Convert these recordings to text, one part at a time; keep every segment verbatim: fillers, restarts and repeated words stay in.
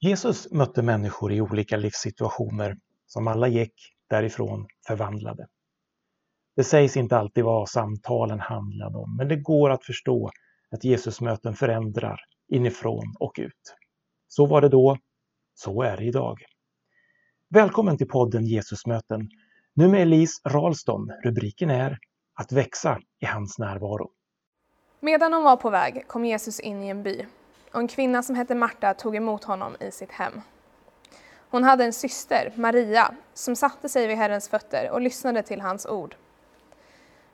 Jesus mötte människor i olika livssituationer som alla gick därifrån förvandlade. Det sägs inte alltid vad samtalen handlade om, men det går att förstå att Jesus möten förändrar inifrån och ut. Så var det då, så är det idag. Välkommen till podden Jesusmöten, nu med Elise Ralston. Rubriken är Att växa i hans närvaro. Medan de var på väg kom Jesus in i en by, och en kvinna som hette Marta tog emot honom i sitt hem. Hon hade en syster, Maria, som satte sig vid Herrens fötter och lyssnade till hans ord.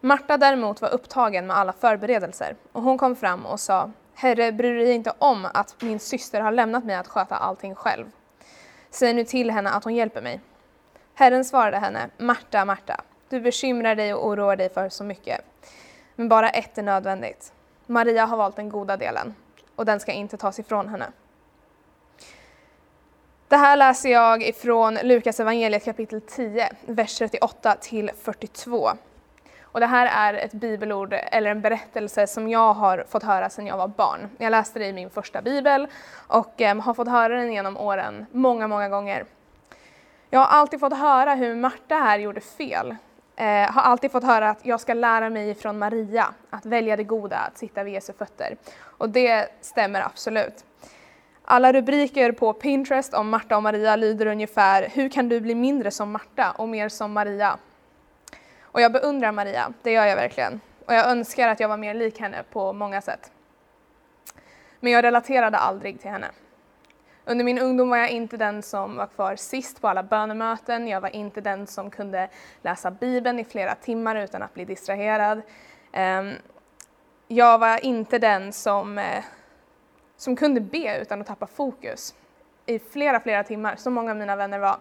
Marta däremot var upptagen med alla förberedelser, och hon kom fram och sa: Herre, bryr dig inte om att min syster har lämnat mig att sköta allting själv. Säg nu till henne att hon hjälper mig. Herren svarade henne: Marta, Marta, du bekymrar dig och oroar dig för så mycket. Men bara ett är nödvändigt. Maria har valt den goda delen, och den ska inte tas ifrån henne. Det här läser jag ifrån Lukas evangeliet kapitel tio, vers trettioåtta till fyrtiotvå. Och det här är ett bibelord eller en berättelse som jag har fått höra sedan jag var barn. Jag läste det i min första bibel och eh, har fått höra den genom åren många, många gånger. Jag har alltid fått höra hur Marta här gjorde fel. Eh, har alltid fått höra att jag ska lära mig från Maria att välja det goda, att sitta vid Jesu fötter. Och det stämmer absolut. Alla rubriker på Pinterest om Marta och Maria lyder ungefär: hur kan du bli mindre som Marta och mer som Maria? Och jag beundrar Maria, det gör jag verkligen. Och jag önskar att jag var mer lik henne på många sätt. Men jag relaterade aldrig till henne. Under min ungdom var jag inte den som var kvar sist på alla bönemöten. Jag var inte den som kunde läsa Bibeln i flera timmar utan att bli distraherad. Jag var inte den som, som kunde be utan att tappa fokus i flera, flera timmar, som många av mina vänner var.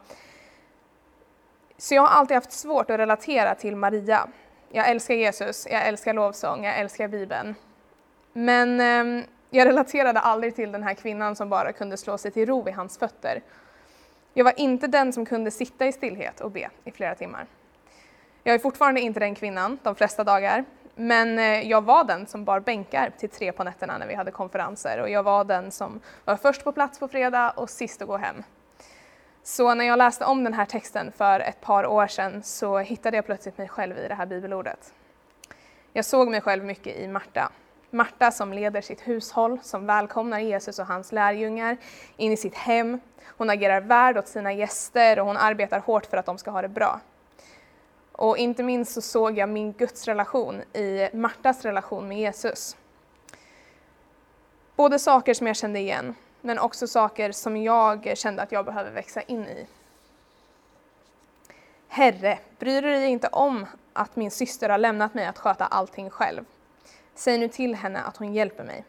Så jag har alltid haft svårt att relatera till Maria. Jag älskar Jesus, jag älskar lovsång, jag älskar Bibeln. Men eh, jag relaterade aldrig till den här kvinnan som bara kunde slå sig till ro vid hans fötter. Jag var inte den som kunde sitta i stillhet och be i flera timmar. Jag är fortfarande inte den kvinnan de flesta dagar. Men eh, jag var den som bar bänkar till tre på nätterna när vi hade konferenser. Och jag var den som var först på plats på fredag och sist att gå hem. Så när jag läste om den här texten för ett par år sedan så hittade jag plötsligt mig själv i det här bibelordet. Jag såg mig själv mycket i Marta. Marta som leder sitt hushåll, som välkomnar Jesus och hans lärjungar in i sitt hem. Hon agerar värd åt sina gäster och hon arbetar hårt för att de ska ha det bra. Och inte minst så såg jag min Guds relation i Martas relation med Jesus. Både saker som jag kände igen, men också saker som jag kände att jag behöver växa in i. Herre, bryr du dig inte om att min syster har lämnat mig att sköta allting själv? Säg nu till henne att hon hjälper mig.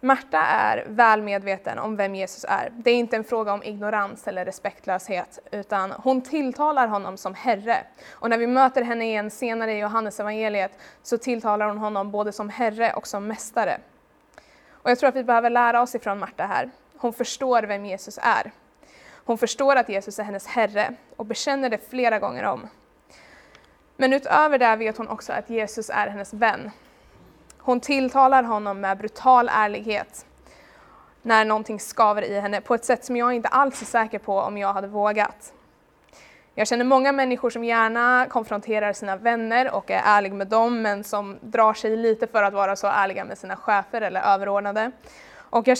Marta är väl medveten om vem Jesus är. Det är inte en fråga om ignorans eller respektlöshet, utan hon tilltalar honom som Herre. Och när vi möter henne igen senare i Johannes evangeliet så tilltalar hon honom både som Herre och som Mästare. Och jag tror att vi behöver lära oss ifrån Marta här. Hon förstår vem Jesus är. Hon förstår att Jesus är hennes Herre och bekänner det flera gånger om. Men utöver det vet hon också att Jesus är hennes vän. Hon tilltalar honom med brutal ärlighet när någonting skaver i henne på ett sätt som jag inte alls är säker på om jag hade vågat. Jag känner många människor som gärna konfronterar sina vänner och är ärlig med dem, men som drar sig lite för att vara så ärliga med sina chefer eller överordnade. Och jag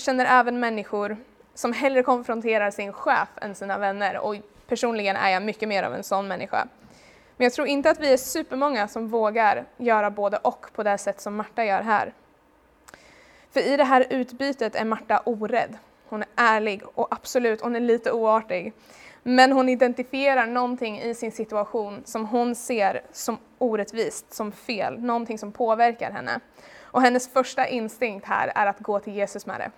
känner även människor som hellre konfronterar sin chef än sina vänner, och personligen är jag mycket mer av en sån människa. Men jag tror inte att vi är supermånga som vågar göra både och på det sätt som Marta gör här. För i det här utbytet är Marta orädd. Hon är ärlig och absolut, hon är lite oartig. Men hon identifierar någonting i sin situation som hon ser som orättvist, som fel. Någonting som påverkar henne. Och hennes första instinkt här är att gå till Jesus med det.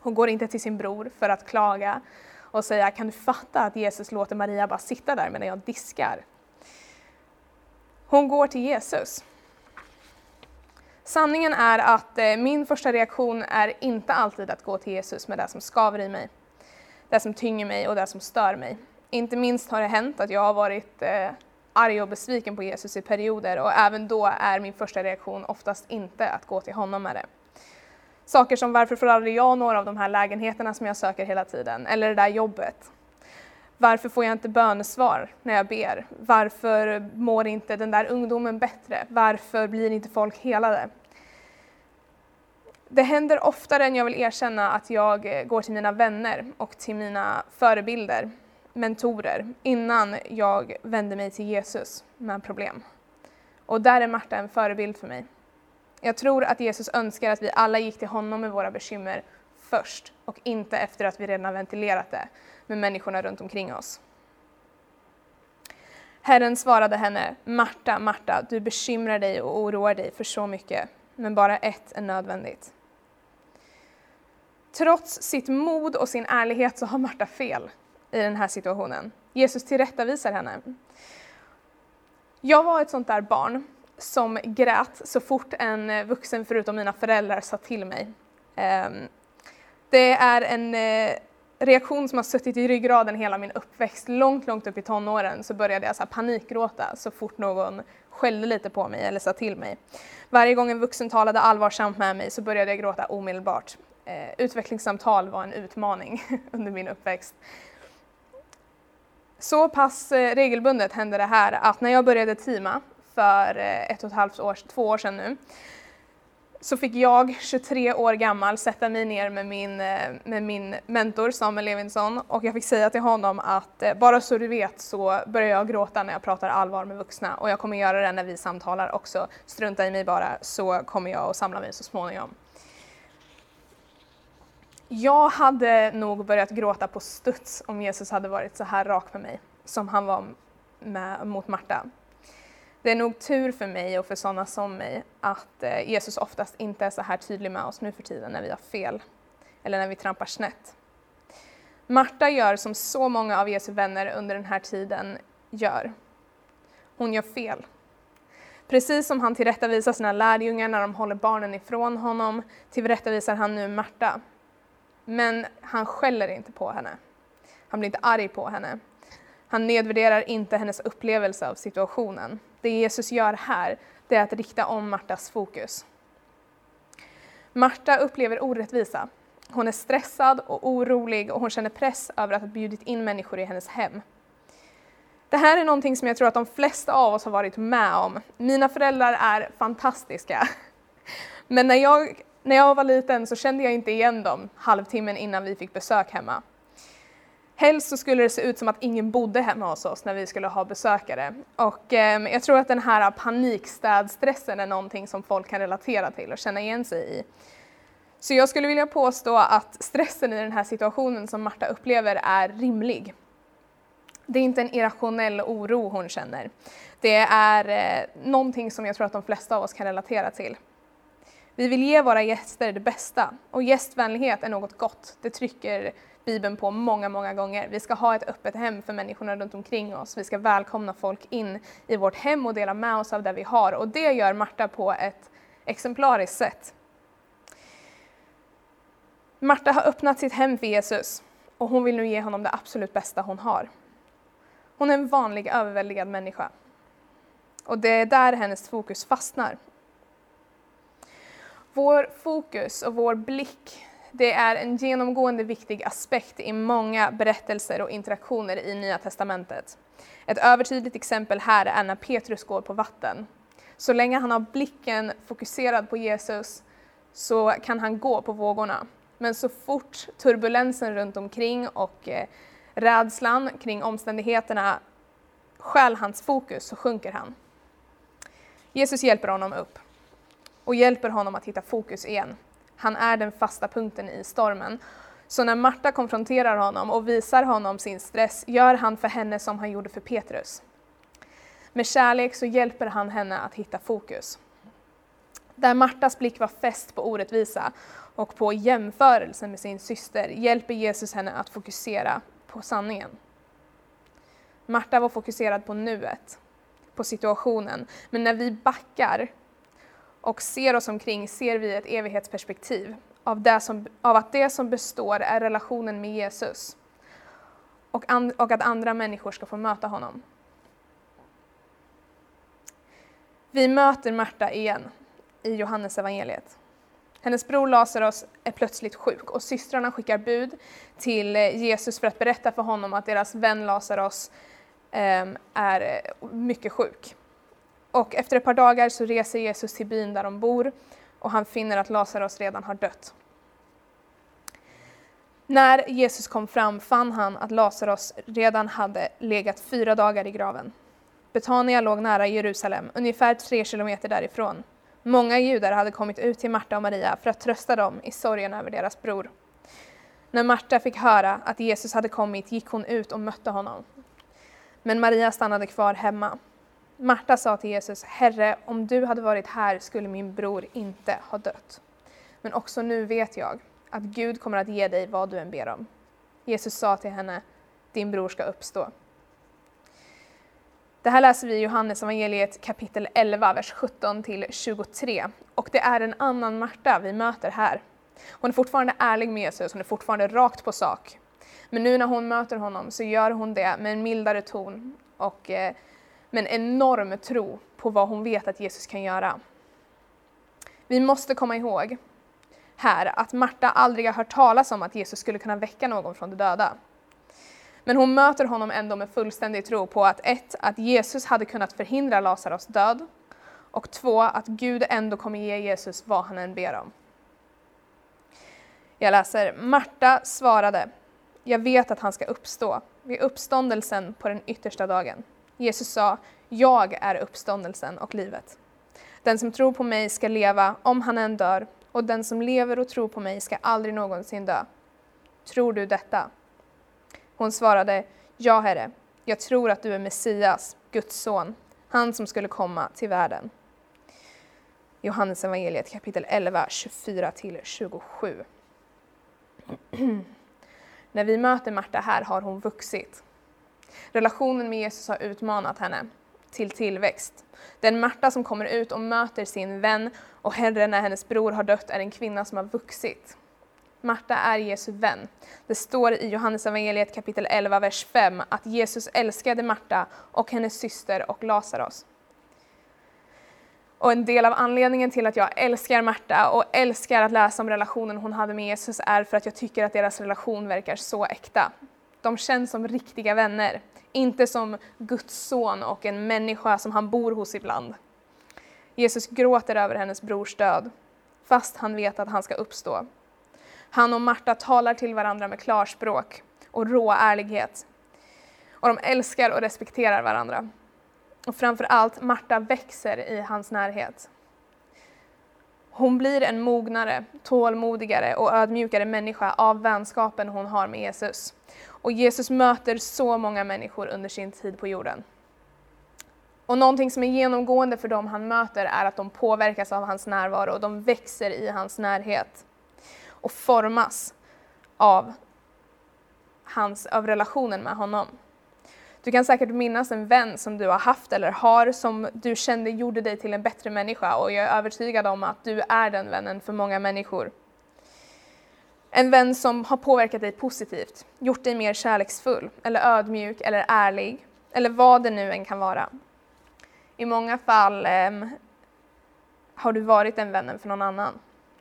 Hon går inte till sin bror för att klaga och säga: kan du fatta att Jesus låter Maria bara sitta där medan jag diskar? Hon går till Jesus. Sanningen är att min första reaktion är inte alltid att gå till Jesus med det som skaver i mig. Det som tynger mig och det som stör mig. Inte minst har det hänt att jag har varit eh, arg och besviken på Jesus i perioder, och även då är min första reaktion oftast inte att gå till honom med det. Saker som varför får aldrig jag några av de här lägenheterna som jag söker hela tiden? Eller det där jobbet? Varför får jag inte bönesvar när jag ber? Varför mår inte den där ungdomen bättre? Varför blir inte folk helade? Det händer oftare än jag vill erkänna att jag går till mina vänner och till mina förebilder, mentorer, innan jag vänder mig till Jesus med problem. Och där är Marta en förebild för mig. Jag tror att Jesus önskar att vi alla gick till honom med våra bekymmer först och inte efter att vi redan har ventilerat det med människorna runt omkring oss. Herren svarade henne: Marta, Marta, du bekymrar dig och oroar dig för så mycket, men bara ett är nödvändigt. Trots sitt mod och sin ärlighet så har Marta fel i den här situationen. Jesus tillrättavisar henne. Jag var ett sånt där barn som grät så fort en vuxen förutom mina föräldrar sa till mig. Det är en reaktion som har suttit i ryggraden hela min uppväxt. Långt, långt upp i tonåren så började jag så här panikgråta så fort någon skällde lite på mig eller sa till mig. Varje gång en vuxen talade allvarsamt med mig så började jag gråta omedelbart. Utvecklingssamtal var en utmaning under min uppväxt. Så pass regelbundet hände det här att när jag började teama för ett och ett halvt år, två år sedan nu, så fick jag, tjugotre år gammal, sätta mig ner med min, med min mentor Samuel Levinson, och jag fick säga till honom att bara så du vet så börjar jag gråta när jag pratar allvar med vuxna, och jag kommer göra det när vi samtalar också. Strunta i mig bara, så kommer jag att samla mig så småningom. Jag hade nog börjat gråta på studs om Jesus hade varit så här rak med mig som han var med, mot Marta. Det är nog tur för mig och för sådana som mig att Jesus oftast inte är så här tydlig med oss nu för tiden när vi har fel eller när vi trampar snett. Marta gör som så många av Jesu vänner under den här tiden gör. Hon gör fel. Precis som han tillrättavisar sina lärjungar när de håller barnen ifrån honom, tillrättavisar han nu Marta. Men han skäller inte på henne. Han blir inte arg på henne. Han nedvärderar inte hennes upplevelse av situationen. Det Jesus gör här, det är att rikta om Martas fokus. Marta upplever orättvisa. Hon är stressad och orolig, och hon känner press över att ha bjudit in människor i hennes hem. Det här är någonting som jag tror att de flesta av oss har varit med om. Mina föräldrar är fantastiska. Men när jag, när jag var liten så kände jag inte igen dem halvtimmen innan vi fick besök hemma. Helst så skulle det se ut som att ingen bodde hemma hos oss när vi skulle ha besökare. Och eh, jag tror att den här panikstädstressen är någonting som folk kan relatera till och känna igen sig i. Så jag skulle vilja påstå att stressen i den här situationen som Marta upplever är rimlig. Det är inte en irrationell oro hon känner. Det är eh, någonting som jag tror att de flesta av oss kan relatera till. Vi vill ge våra gäster det bästa, och gästvänlighet är något gott. Det trycker Bibeln på många, många gånger. Vi ska ha ett öppet hem för människorna runt omkring oss. Vi ska välkomna folk in i vårt hem och dela med oss av det vi har. Och det gör Marta på ett exemplariskt sätt. Marta har öppnat sitt hem för Jesus, och hon vill nu ge honom det absolut bästa hon har. Hon är en vanlig, överväldigad människa. Och det är där hennes fokus fastnar. Vår fokus och vår blick, det är en genomgående viktig aspekt i många berättelser och interaktioner i Nya testamentet. Ett övertydligt exempel här är när Petrus går på vatten. Så länge han har blicken fokuserad på Jesus så kan han gå på vågorna. Men så fort turbulensen runt omkring och rädslan kring omständigheterna stjäl hans fokus, så sjunker han. Jesus hjälper honom upp och hjälper honom att hitta fokus igen. Han är den fasta punkten i stormen. Så när Marta konfronterar honom och visar honom sin stress, gör han för henne som han gjorde för Petrus. Med kärlek så hjälper han henne att hitta fokus. Där Martas blick var fäst på orättvisa och på jämförelsen med sin syster, hjälper Jesus henne att fokusera på sanningen. Marta var fokuserad på nuet, på situationen. Men när vi backar och ser oss omkring, ser vi ett evighetsperspektiv av, det som, av att det som består är relationen med Jesus och, and, och att andra människor ska få möta honom. Vi möter Marta igen i Johannes evangeliet. Hennes bror Lazarus är plötsligt sjuk och systrarna skickar bud till Jesus för att berätta för honom att deras vän Lazarus är mycket sjuk. Och efter ett par dagar så reser Jesus till byn där de bor och han finner att Lazarus redan har dött. När Jesus kom fram fann han att Lazarus redan hade legat fyra dagar i graven. Betania låg nära Jerusalem, ungefär tre kilometer därifrån. Många judar hade kommit ut till Marta och Maria för att trösta dem i sorgen över deras bror. När Marta fick höra att Jesus hade kommit gick hon ut och mötte honom. Men Maria stannade kvar hemma. Marta sa till Jesus, Herre, om du hade varit här skulle min bror inte ha dött. Men också nu vet jag att Gud kommer att ge dig vad du än ber om. Jesus sa till henne, din bror ska uppstå. Det här läser vi i Johannes evangeliet kapitel elva, vers sjutton till tjugotre. Och det är en annan Marta vi möter här. Hon är fortfarande ärlig med Jesus, hon är fortfarande rakt på sak. Men nu när hon möter honom så gör hon det med en mildare ton och eh, med en enorm tro på vad hon vet att Jesus kan göra. Vi måste komma ihåg här att Marta aldrig har hört talas om att Jesus skulle kunna väcka någon från de döda. Men hon möter honom ändå med fullständig tro på att ett, att Jesus hade kunnat förhindra Lazarus död och två, att Gud ändå kommer ge Jesus vad han än ber om. Jag läser, Marta svarade, jag vet att han ska uppstå vid uppståndelsen på den yttersta dagen. Jesus sa, jag är uppståndelsen och livet. Den som tror på mig ska leva om han än dör och den som lever och tror på mig ska aldrig någonsin dö. Tror du detta? Hon svarade, ja Herre, jag tror att du är Messias, Guds son, han som skulle komma till världen. Johannes evangeliet kapitel elva, tjugofyra till tjugosju. När vi möter Marta här har hon vuxit. Relationen med Jesus har utmanat henne till tillväxt. Den Marta som kommer ut och möter sin vän och Herre när hennes bror har dött är en kvinna som har vuxit. Marta är Jesu vän. Det står i Johannes evangeliet kapitel elva, vers fem att Jesus älskade Marta och hennes syster och Lazarus. Och en del av anledningen till att jag älskar Marta och älskar att läsa om relationen hon hade med Jesus är för att jag tycker att deras relation verkar så äkta. De känns som riktiga vänner, inte som Guds son och en människa som han bor hos ibland. Jesus gråter över hennes brors död, fast han vet att han ska uppstå. Han och Marta talar till varandra med klarspråk och rå ärlighet. Och de älskar och respekterar varandra. Och framför allt, Marta växer i hans närhet. Hon blir en mognare, tålmodigare och ödmjukare människa av vänskapen hon har med Jesus. Och Jesus möter så många människor under sin tid på jorden. Och någonting som är genomgående för dem han möter är att de påverkas av hans närvaro och de växer i hans närhet. Och formas av, hans, av relationen med honom. Du kan säkert minnas en vän som du har haft eller har som du kände gjorde dig till en bättre människa. Och jag är övertygad om att du är den vännen för många människor. En vän som har påverkat dig positivt, gjort dig mer kärleksfull eller ödmjuk eller ärlig. Eller vad det nu än kan vara. I många fall eh, har du varit den vännen för någon annan.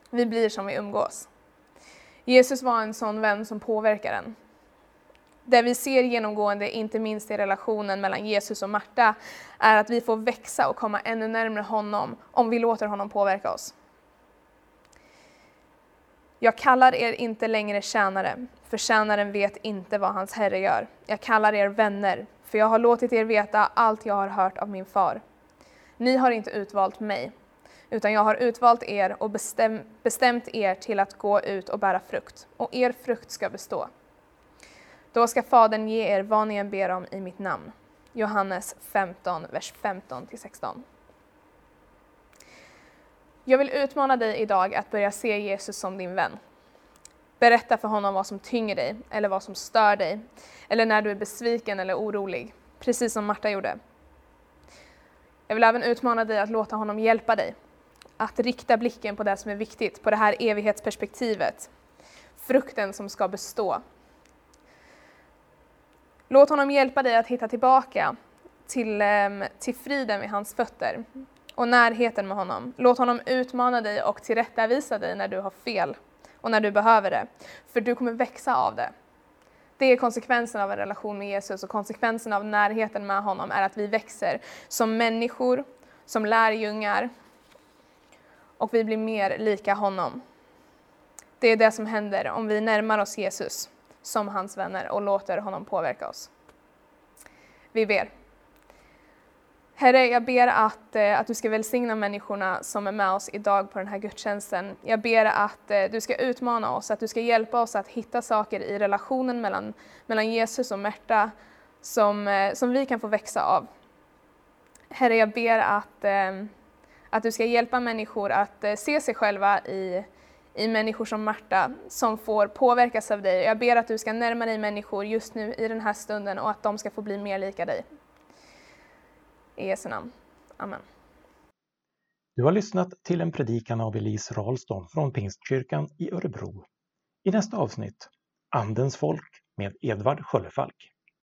Vi blir som vi umgås. Jesus var en sån vän som påverkar en. Det vi ser genomgående, inte minst i relationen mellan Jesus och Marta, är att vi får växa och komma ännu närmare honom om vi låter honom påverka oss. Jag kallar er inte längre tjänare, för tjänaren vet inte vad hans herre gör. Jag kallar er vänner, för jag har låtit er veta allt jag har hört av min far. Ni har inte utvalt mig, utan jag har utvalt er och bestäm, bestämt er till att gå ut och bära frukt, och er frukt ska bestå. Då ska Fadern ge er vad ni än ber om i mitt namn. Johannes femton, vers femton till sexton. Jag vill utmana dig idag att börja se Jesus som din vän. Berätta för honom vad som tynger dig, eller vad som stör dig, eller när du är besviken eller orolig, precis som Marta gjorde. Jag vill även utmana dig att låta honom hjälpa dig. Att rikta blicken på det som är viktigt, på det här evighetsperspektivet. Frukten som ska bestå. Låt honom hjälpa dig att hitta tillbaka till, till friden vid hans fötter. och närheten med honom. Låt honom utmana dig och tillrättavisa dig när du har fel och när du behöver det, för du kommer växa av det. Det är konsekvensen av en relation med Jesus, och konsekvensen av närheten med honom är att vi växer som människor, som lärjungar, och vi blir mer lika honom. Det är det som händer om vi närmar oss Jesus som hans vänner och låter honom påverka oss. Vi ber. Herre, jag ber att, att du ska välsigna människorna som är med oss idag på den här gudstjänsten. Jag ber att du ska utmana oss, att du ska hjälpa oss att hitta saker i relationen mellan, mellan Jesus och Märta som, som vi kan få växa av. Herre, jag ber att, att du ska hjälpa människor att se sig själva i, i människor som Märta som får påverkas av dig. Jag ber att du ska närma dig människor just nu i den här stunden och att de ska få bli mer lika dig. I Jesu namn. Amen. Du har lyssnat till en predikan av Elise Ralston från Pingstkyrkan i Örebro. I nästa avsnitt, Andens folk med Edvard Sjöllefalk.